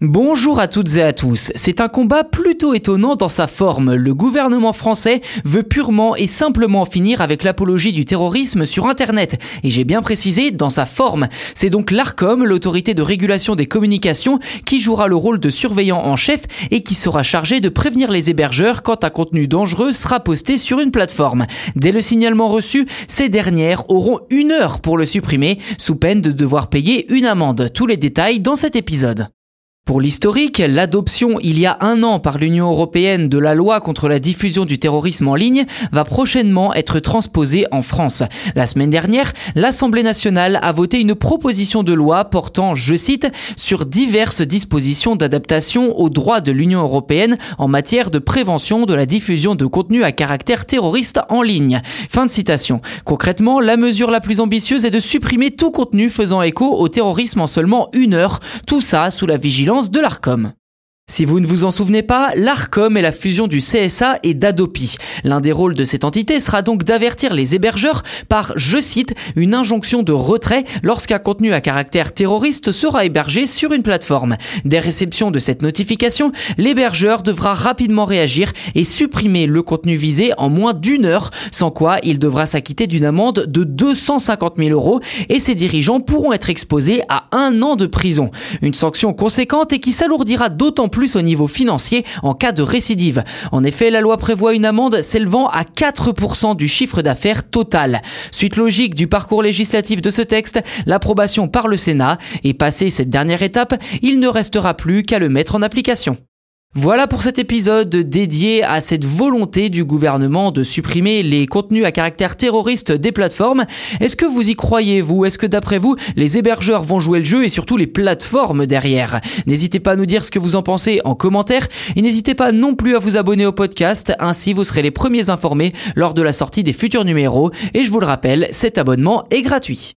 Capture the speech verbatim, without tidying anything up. Bonjour à toutes et à tous. C'est un combat plutôt étonnant dans sa forme. Le gouvernement français veut purement et simplement finir avec l'apologie du terrorisme sur Internet. Et j'ai bien précisé, dans sa forme. C'est donc l'ARCOM, l'autorité de régulation des communications, qui jouera le rôle de surveillant en chef et qui sera chargée de prévenir les hébergeurs quand un contenu dangereux sera posté sur une plateforme. Dès le signalement reçu, ces dernières auront une heure pour le supprimer, sous peine de devoir payer une amende. Tous les détails dans cet épisode. Pour l'historique, l'adoption il y a un an par l'Union européenne de la loi contre la diffusion du terrorisme en ligne va prochainement être transposée en France. La semaine dernière, l'Assemblée nationale a voté une proposition de loi portant, je cite, « sur diverses dispositions d'adaptation au droit de l'Union européenne en matière de prévention de la diffusion de contenus à caractère terroriste en ligne ». Fin de citation. Concrètement, la mesure la plus ambitieuse est de supprimer tout contenu faisant écho au terrorisme en seulement une heure, tout ça sous la vigilance de l'ARCOM. Si vous ne vous en souvenez pas, l'ARCOM est la fusion du C S A et d'Hadopi. L'un des rôles de cette entité sera donc d'avertir les hébergeurs par, je cite, une injonction de retrait lorsqu'un contenu à caractère terroriste sera hébergé sur une plateforme. Dès réception de cette notification, l'hébergeur devra rapidement réagir et supprimer le contenu visé en moins d'une heure, sans quoi il devra s'acquitter d'une amende de deux cent cinquante mille euros et ses dirigeants pourront être exposés à un an de prison. Une sanction conséquente et qui s'alourdira d'autant plus plus au niveau financier en cas de récidive. En effet, la loi prévoit une amende s'élevant à quatre pour cent du chiffre d'affaires total. Suite logique du parcours législatif de ce texte, l'approbation par le Sénat, et passé cette dernière étape, il ne restera plus qu'à le mettre en application. Voilà pour cet épisode dédié à cette volonté du gouvernement de supprimer les contenus à caractère terroriste des plateformes. Est-ce que vous y croyez, vous ? Est-ce que d'après vous, les hébergeurs vont jouer le jeu et surtout les plateformes derrière ? N'hésitez pas à nous dire ce que vous en pensez en commentaire et n'hésitez pas non plus à vous abonner au podcast, ainsi vous serez les premiers informés lors de la sortie des futurs numéros. Et je vous le rappelle, cet abonnement est gratuit.